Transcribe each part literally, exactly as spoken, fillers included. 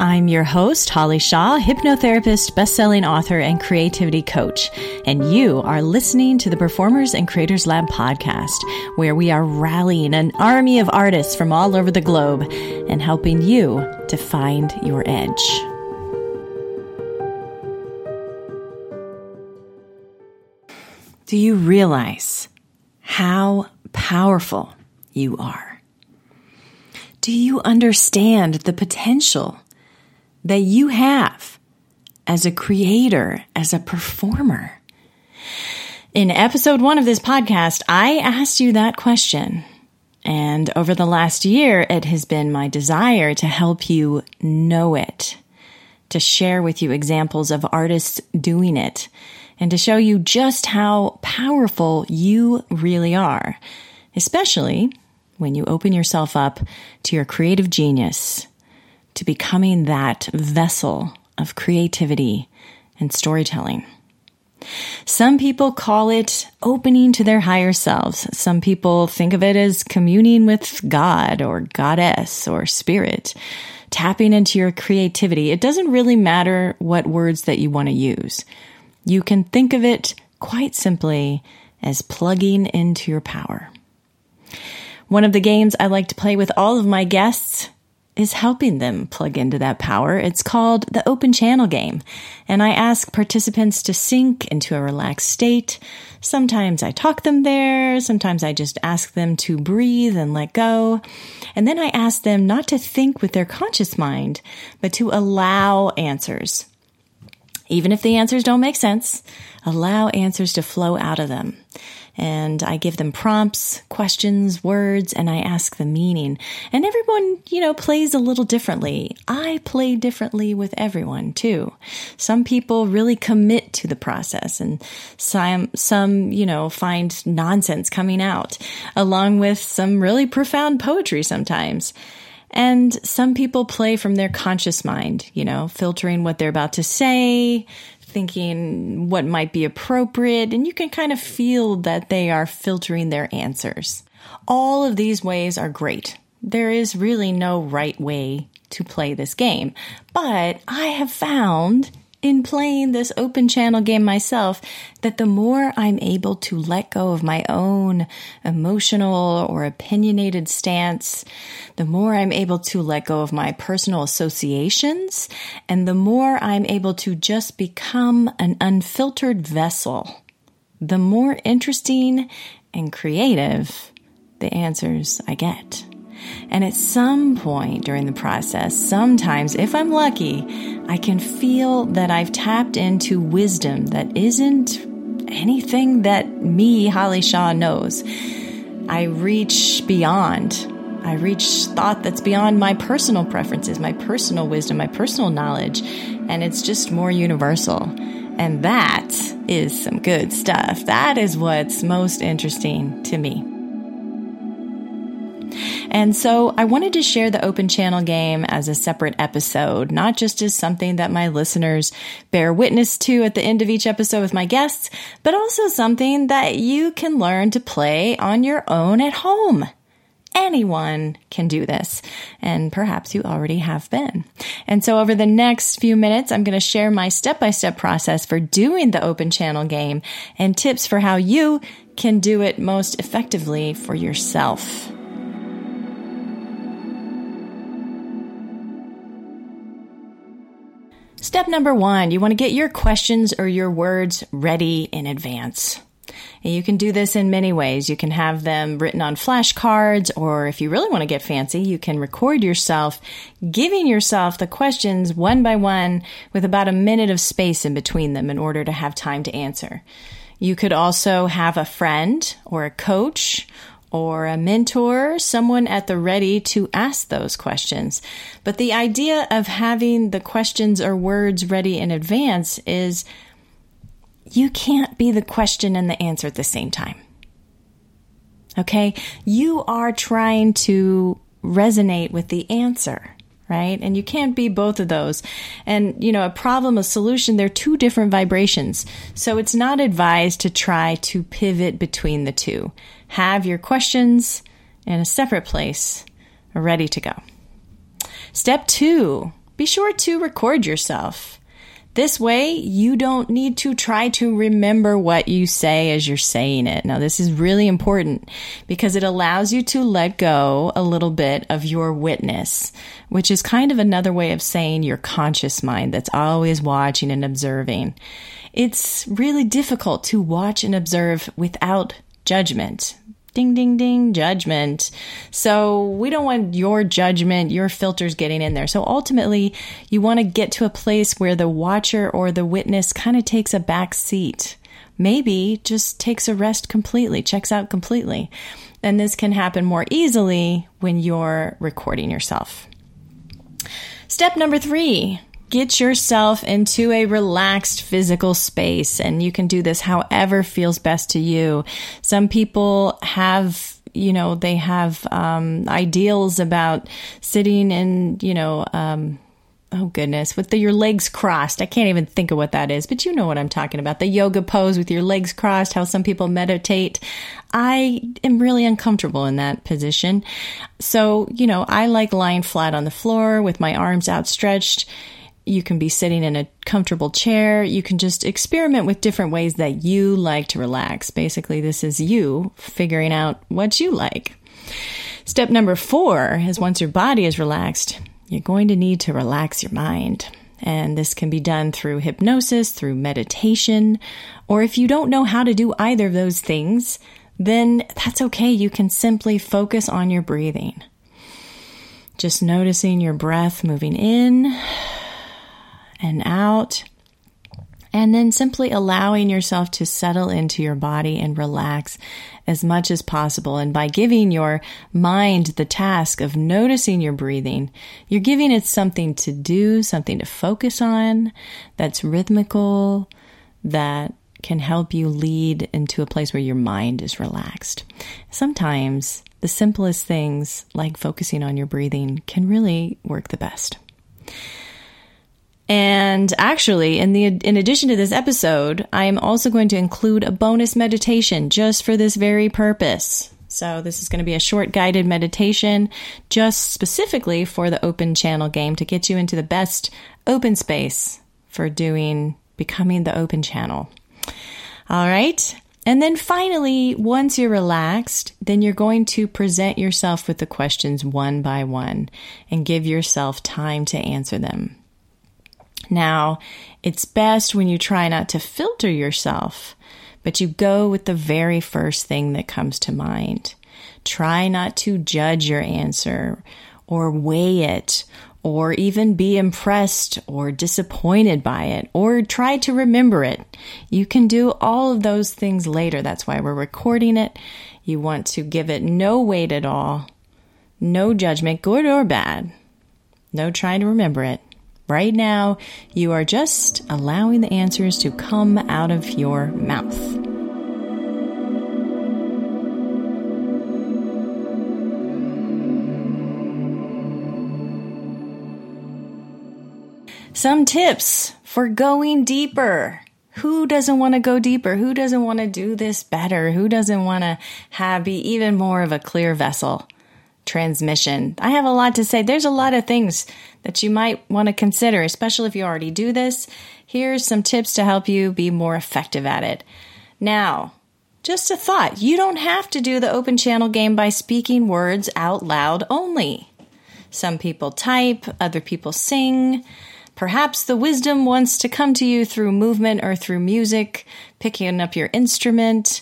I'm your host, Holly Shaw, hypnotherapist, best-selling author, and creativity coach. And you are listening to the Performers and Creators Lab podcast, where we are rallying an army of artists from all over the globe and helping you to find your edge. Do you realize how powerful you are? Do you understand the potential that you have as a creator, as a performer? In episode one of this podcast, I asked you that question. And over the last year, it has been my desire to help you know it, to share with you examples of artists doing it, and to show you just how powerful you really are, especially when you open yourself up to your creative genius, to becoming that vessel of creativity and storytelling. Some people call it opening to their higher selves. Some people think of it as communing with God or goddess or spirit, tapping into your creativity. It doesn't really matter what words that you want to use. You can think of it quite simply as plugging into your power. One of the games I like to play with all of my guests is helping them plug into that power. It's called the Open Channel Game, and I ask participants to sink into a relaxed state. Sometimes I talk them there, sometimes I just ask them to breathe and let go, and then I ask them not to think with their conscious mind, but to allow answers. Even if the answers don't make sense, allow answers to flow out of them. And I give them prompts, questions, words, and I ask the meaning. And everyone, you know, plays a little differently. I play differently with everyone, too. Some people really commit to the process, and some, some, you know, find nonsense coming out, along with some really profound poetry sometimes. And some people play from their conscious mind, you know, filtering what they're about to say, thinking what might be appropriate, and you can kind of feel that they are filtering their answers. All of these ways are great. There is really no right way to play this game. But I have found in playing this open channel game myself that the more I'm able to let go of my own emotional or opinionated stance, the more I'm able to let go of my personal associations, and the more I'm able to just become an unfiltered vessel, the more interesting and creative the answers I get. And at some point during the process, sometimes, if I'm lucky, I can feel that I've tapped into wisdom that isn't anything that me, Holly Shaw, knows. I reach beyond. I reach thought that's beyond my personal preferences, my personal wisdom, my personal knowledge, and it's just more universal. And that is some good stuff. That is what's most interesting to me. And so I wanted to share the open channel game as a separate episode, not just as something that my listeners bear witness to at the end of each episode with my guests, but also something that you can learn to play on your own at home. Anyone can do this, and perhaps you already have been. And so over the next few minutes, I'm going to share my step-by-step process for doing the open channel game and tips for how you can do it most effectively for yourself. Step number one, you want to get your questions or your words ready in advance. And you can do this in many ways. You can have them written on flashcards, or if you really want to get fancy, you can record yourself giving yourself the questions one by one with about a minute of space in between them in order to have time to answer. You could also have a friend or a coach or a mentor, someone at the ready to ask those questions. But the idea of having the questions or words ready in advance is you can't be the question and the answer at the same time. Okay? You are trying to resonate with the answer, right? And you can't be both of those. And, you know, a problem, a solution, they're two different vibrations. So it's not advised to try to pivot between the two. Have your questions in a separate place, ready to go. Step two, be sure to record yourself. This way, you don't need to try to remember what you say as you're saying it. Now, this is really important because it allows you to let go a little bit of your witness, which is kind of another way of saying your conscious mind that's always watching and observing. It's really difficult to watch and observe without judgment. Ding, ding, ding, judgment. So we don't want your judgment, your filters getting in there. So ultimately, you want to get to a place where the watcher or the witness kind of takes a back seat. Maybe just takes a rest completely, checks out completely. And this can happen more easily when you're recording yourself. Step number three. Get yourself into a relaxed physical space, and you can do this however feels best to you. Some people have, you know, they have um, ideals about sitting in, you know, um, oh goodness, with the, your legs crossed. I can't even think of what that is, but you know what I'm talking about. The yoga pose with your legs crossed, how some people meditate. I am really uncomfortable in that position. So, you know, I like lying flat on the floor with my arms outstretched. You can be sitting in a comfortable chair. You can just experiment with different ways that you like to relax. Basically, this is you figuring out what you like. Step number four is once your body is relaxed, you're going to need to relax your mind. And this can be done through hypnosis, through meditation, or if you don't know how to do either of those things, then that's okay. You can simply focus on your breathing. Just noticing your breath moving in and out, and then simply allowing yourself to settle into your body and relax as much as possible. And by giving your mind the task of noticing your breathing, you're giving it something to do, something to focus on that's rhythmical, that can help you lead into a place where your mind is relaxed. Sometimes the simplest things, like focusing on your breathing, can really work the best. And actually, in the in addition to this episode, I am also going to include a bonus meditation just for this very purpose. So this is going to be a short guided meditation just specifically for the open channel game to get you into the best open space for doing, becoming the open channel. All right. And then finally, once you're relaxed, then you're going to present yourself with the questions one by one and give yourself time to answer them. Now, it's best when you try not to filter yourself, but you go with the very first thing that comes to mind. Try not to judge your answer or weigh it or even be impressed or disappointed by it or try to remember it. You can do all of those things later. That's why we're recording it. You want to give it no weight at all, no judgment, good or bad, no trying to remember it. Right now, you are just allowing the answers to come out of your mouth. Some tips for going deeper. Who doesn't want to go deeper? Who doesn't want to do this better? Who doesn't want to have be even more of a clear vessel? Transmission. I have a lot to say. There's a lot of things that you might want to consider, especially if you already do this. Here's some tips to help you be more effective at it. Now, just a thought. You don't have to do the open channel game by speaking words out loud only. Some people type, other people sing. Perhaps the wisdom wants to come to you through movement or through music, picking up your instrument.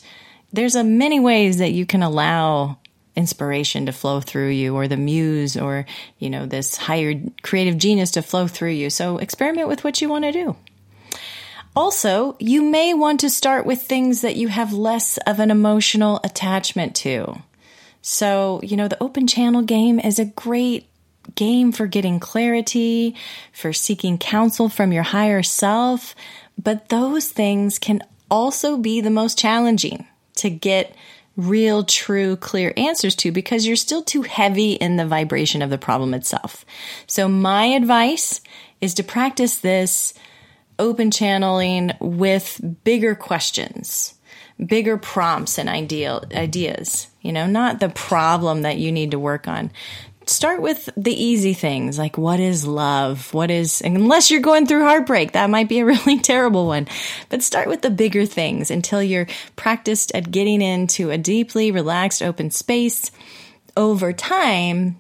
There's a many ways that you can allow inspiration to flow through you, or the muse, or, you know, this higher creative genius to flow through you. So experiment with what you want to do. Also, you may want to start with things that you have less of an emotional attachment to. So, you know, the open channel game is a great game for getting clarity, for seeking counsel from your higher self. But those things can also be the most challenging to get real, true, clear answers to, because you're still too heavy in the vibration of the problem itself. So my advice is to practice this open channeling with bigger questions, bigger prompts and ideal ideas, you know, not the problem that you need to work on. start with the easy things, like what is love? What is, unless you're going through heartbreak, that might be a really terrible one. But start with the bigger things until you're practiced at getting into a deeply relaxed, open space. Over time,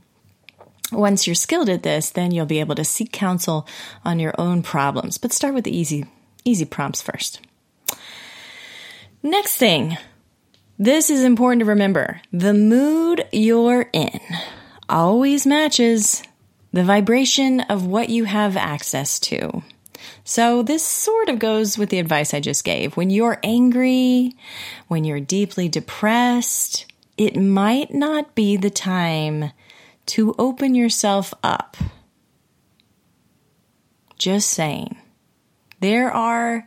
once you're skilled at this, then you'll be able to seek counsel on your own problems. But start with the easy, easy prompts first. Next thing. This is important to remember. The mood you're in always matches the vibration of what you have access to. So this sort of goes with the advice I just gave. When you're angry, when you're deeply depressed, it might not be the time to open yourself up. Just saying. There are...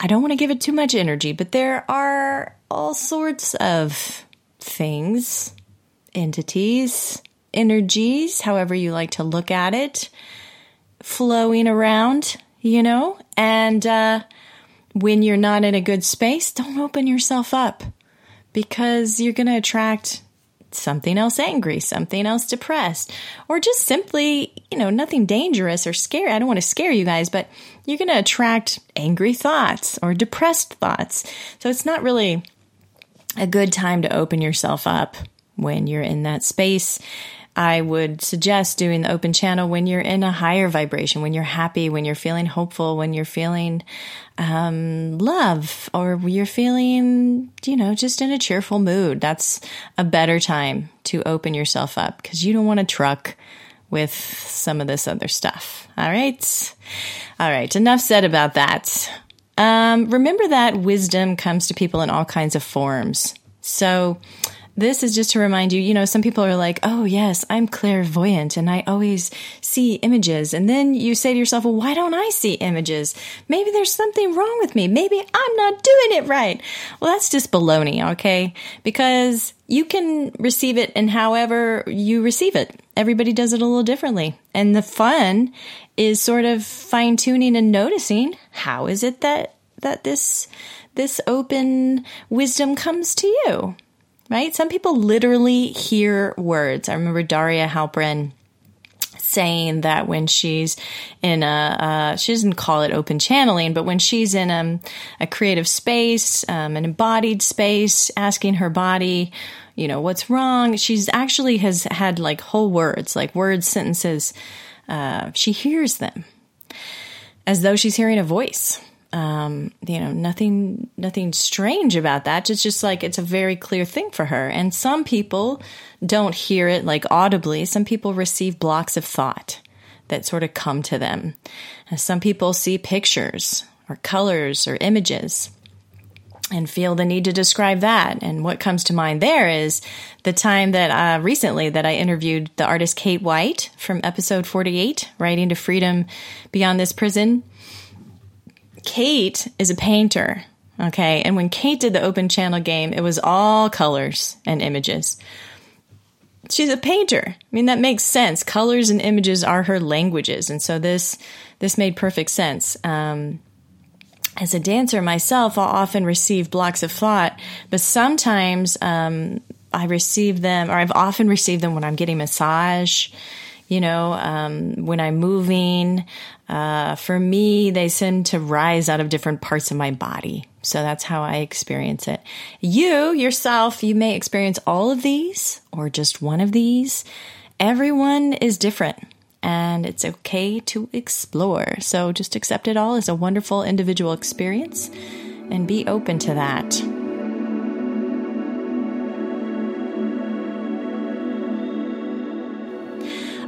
I don't want to give it too much energy, but there are all sorts of things, entities, energies, however you like to look at it, flowing around, you know? And uh, when you're not in a good space, don't open yourself up because you're going to attract something else angry, something else depressed, or just simply, you know, nothing dangerous or scary. I don't want to scare you guys, but you're going to attract angry thoughts or depressed thoughts. So it's not really a good time to open yourself up when you're in that space. I would suggest doing the open channel when you're in a higher vibration, when you're happy, when you're feeling hopeful, when you're feeling um, love, or you're feeling, you know, just in a cheerful mood. That's a better time to open yourself up because you don't want to truck with some of this other stuff. All right. All right. Enough said about that. Um, remember that wisdom comes to people in all kinds of forms. So this is just to remind you, you know, some people are like, oh, yes, I'm clairvoyant and I always see images. And then you say to yourself, well, why don't I see images? Maybe there's something wrong with me. Maybe I'm not doing it right. Well, that's just baloney, okay? Because you can receive it in however you receive it. Everybody does it a little differently. And the fun is sort of fine-tuning and noticing how is it that, that this, this open wisdom comes to you. Right? Some people literally hear words. I remember Daria Halperin saying that when she's in a, uh, she doesn't call it open channeling, but when she's in um, a creative space, um, an embodied space, asking her body, you know, what's wrong, she's actually has had like whole words, like words, sentences. Uh, she hears them as though she's hearing a voice. Um, you know, nothing, nothing strange about that. It's just like, it's a very clear thing for her. And some people don't hear it like audibly. Some people receive blocks of thought that sort of come to them. And some people see pictures or colors or images and feel the need to describe that. And what comes to mind there is the time that uh, recently that I interviewed the artist Kate White from episode forty-eight, Writing to Freedom Beyond This Prison. Kate is a painter, okay? And when Kate did the open channel game, it was all colors and images. She's a painter. I mean, that makes sense. Colors and images are her languages. And so this this made perfect sense. Um, as a dancer myself, I'll often receive blocks of thought, but sometimes um, I receive them, or I've often received them when I'm getting massage, you know, um, when I'm moving. Uh, for me, they tend to rise out of different parts of my body. So that's how I experience it. You, yourself, you may experience all of these or just one of these. Everyone is different and it's okay to explore. So just accept it all as a wonderful individual experience and be open to that.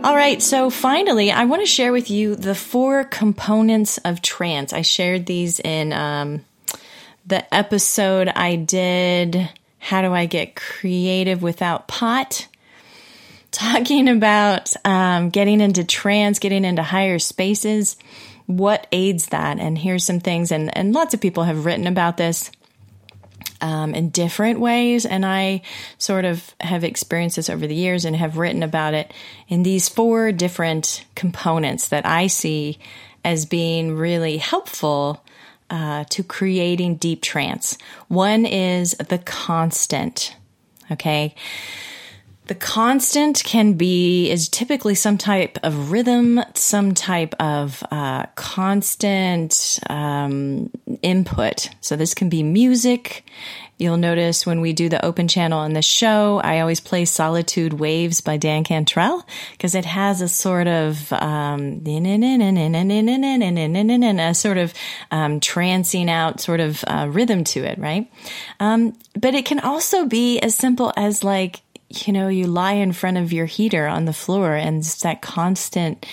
All right, so finally, I want to share with you the four components of trance. I shared these in um, the episode I did, How Do I Get Creative Without Pot? Talking about um, getting into trance, getting into higher spaces, what aids that? And here's some things, and, and lots of people have written about this Um, in different ways. And I sort of have experienced this over the years and have written about it in these four different components that I see as being really helpful uh, to creating deep trance. One is the constant. Okay. The constant can be, is typically some type of rhythm, some type of uh, constant um, input. So this can be music. You'll notice when we do the open channel on the show, I always play Solitude Waves by Dan Cantrell because it has a sort of um, a sort of um, trancing out sort of uh, rhythm to it, right? Um, but it can also be as simple as like, you know, you lie in front of your heater on the floor and that constant,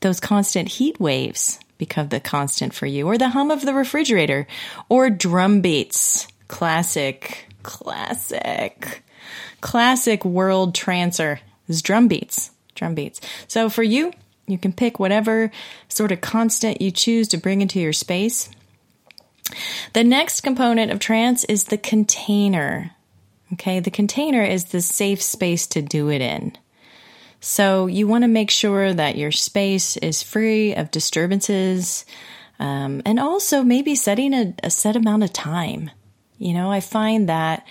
those constant heat waves become the constant for you, or the hum of the refrigerator, or drum beats. Classic, classic, classic world trancer is drum beats, drum beats. So for you, you can pick whatever sort of constant you choose to bring into your space. The next component of trance is the container. Okay, the container is the safe space to do it in. So you want to make sure that your space is free of disturbances, um, and also maybe setting a, a set amount of time. You know, I find that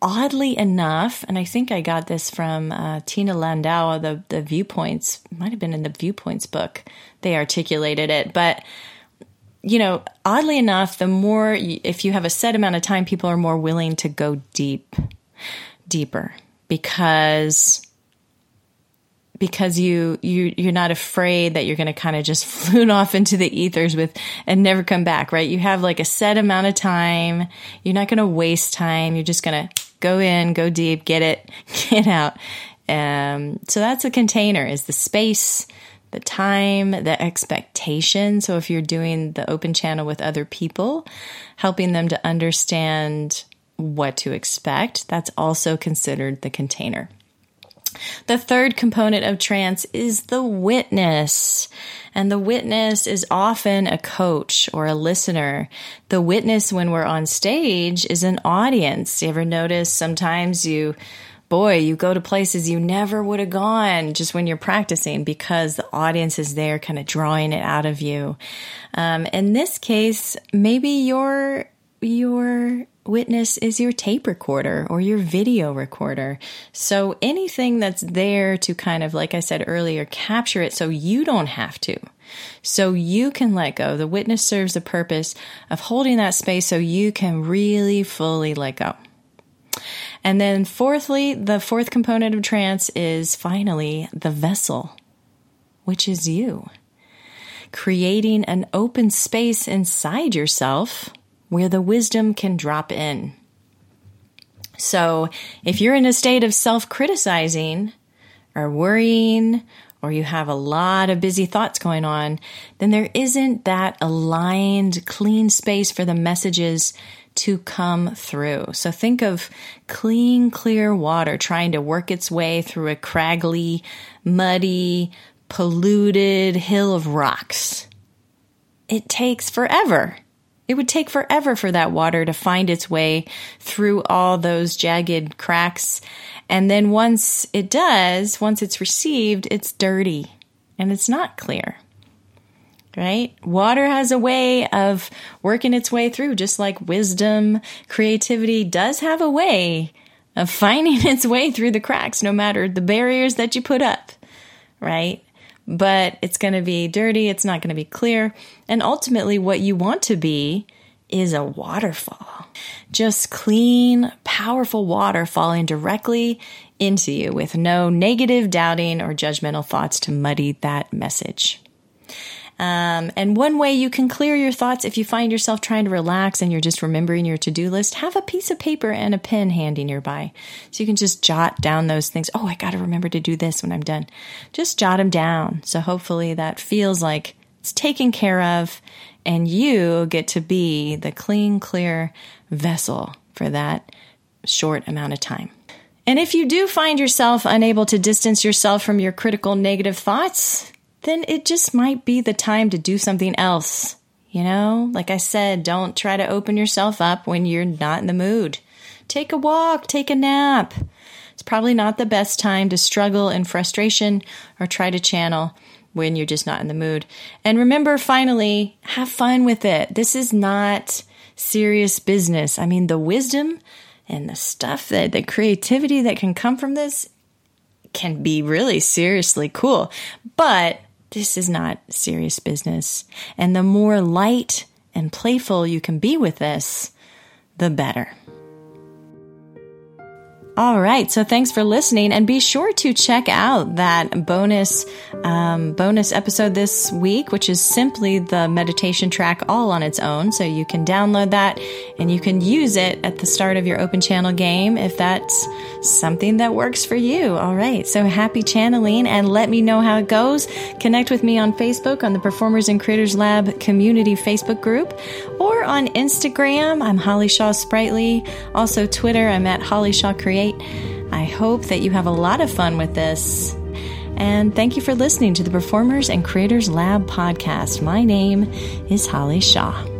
oddly enough, and I think I got this from uh, Tina Landau, the, the Viewpoints, might have been in the Viewpoints book, they articulated it, but you know, oddly enough, the more, if you have a set amount of time, people are more willing to go deep, deeper, because, because you, you, you're not afraid that you're going to kind of just float off into the ethers with and never come back, right? You have like a set amount of time. You're not going to waste time. You're just going to go in, go deep, get it, get out. Um, so that's the container, is the space, the time, the expectation. So if you're doing the open channel with other people, helping them to understand what to expect, that's also considered the container. The third component of trance is the witness. And the witness is often a coach or a listener. The witness when we're on stage is an audience. You ever notice sometimes you... Boy, you go to places you never would have gone just when you're practicing because the audience is there kind of drawing it out of you. Um, in this case, maybe your your witness is your tape recorder or your video recorder. So anything that's there to kind of, like I said earlier, capture it so you don't have to. So you can let go. The witness serves the purpose of holding that space so you can really fully let go. And then fourthly, the fourth component of trance is finally the vessel, which is you. Creating an open space inside yourself where the wisdom can drop in. So if you're in a state of self-criticizing or worrying, or you have a lot of busy thoughts going on, then there isn't that aligned, clean space for the messages to come through. So think of clean, clear water trying to work its way through a craggly, muddy, polluted hill of rocks. It takes forever. It would take forever for that water to find its way through all those jagged cracks. And then once it does, once it's received, it's dirty and it's not clear. Right? Water has a way of working its way through, just like wisdom, creativity does have a way of finding its way through the cracks, no matter the barriers that you put up, right? But it's going to be dirty, it's not going to be clear, and ultimately what you want to be is a waterfall. Just clean, powerful water falling directly into you with no negative, doubting, or judgmental thoughts to muddy that message. Um, and one way you can clear your thoughts, if you find yourself trying to relax and you're just remembering your to-do list, have a piece of paper and a pen handy nearby. So you can just jot down those things. Oh, I got to remember to do this when I'm done. Just jot them down. So hopefully that feels like it's taken care of and you get to be the clean, clear vessel for that short amount of time. And if you do find yourself unable to distance yourself from your critical negative thoughts, then it just might be the time to do something else. You know, like I said, don't try to open yourself up when you're not in the mood. Take a walk, take a nap. It's probably not the best time to struggle in frustration or try to channel when you're just not in the mood. And remember, finally, have fun with it. This is not serious business. I mean, the wisdom and the stuff that the creativity that can come from this can be really seriously cool. But this is not serious business. And the more light and playful you can be with this, the better. All right, so thanks for listening, and be sure to check out that bonus um, bonus episode this week, which is simply the meditation track all on its own. So you can download that, and you can use it at the start of your open channel game if that's something that works for you. All right, so happy channeling, and let me know how it goes. Connect with me on Facebook on the Performers and Creators Lab community Facebook group, or on Instagram. I'm Holly Shaw Sprightly. Also Twitter, I'm at Holly Shaw Create. I hope that you have a lot of fun with this. And thank you for listening to the Performers and Creators Lab podcast. My name is Holly Shaw.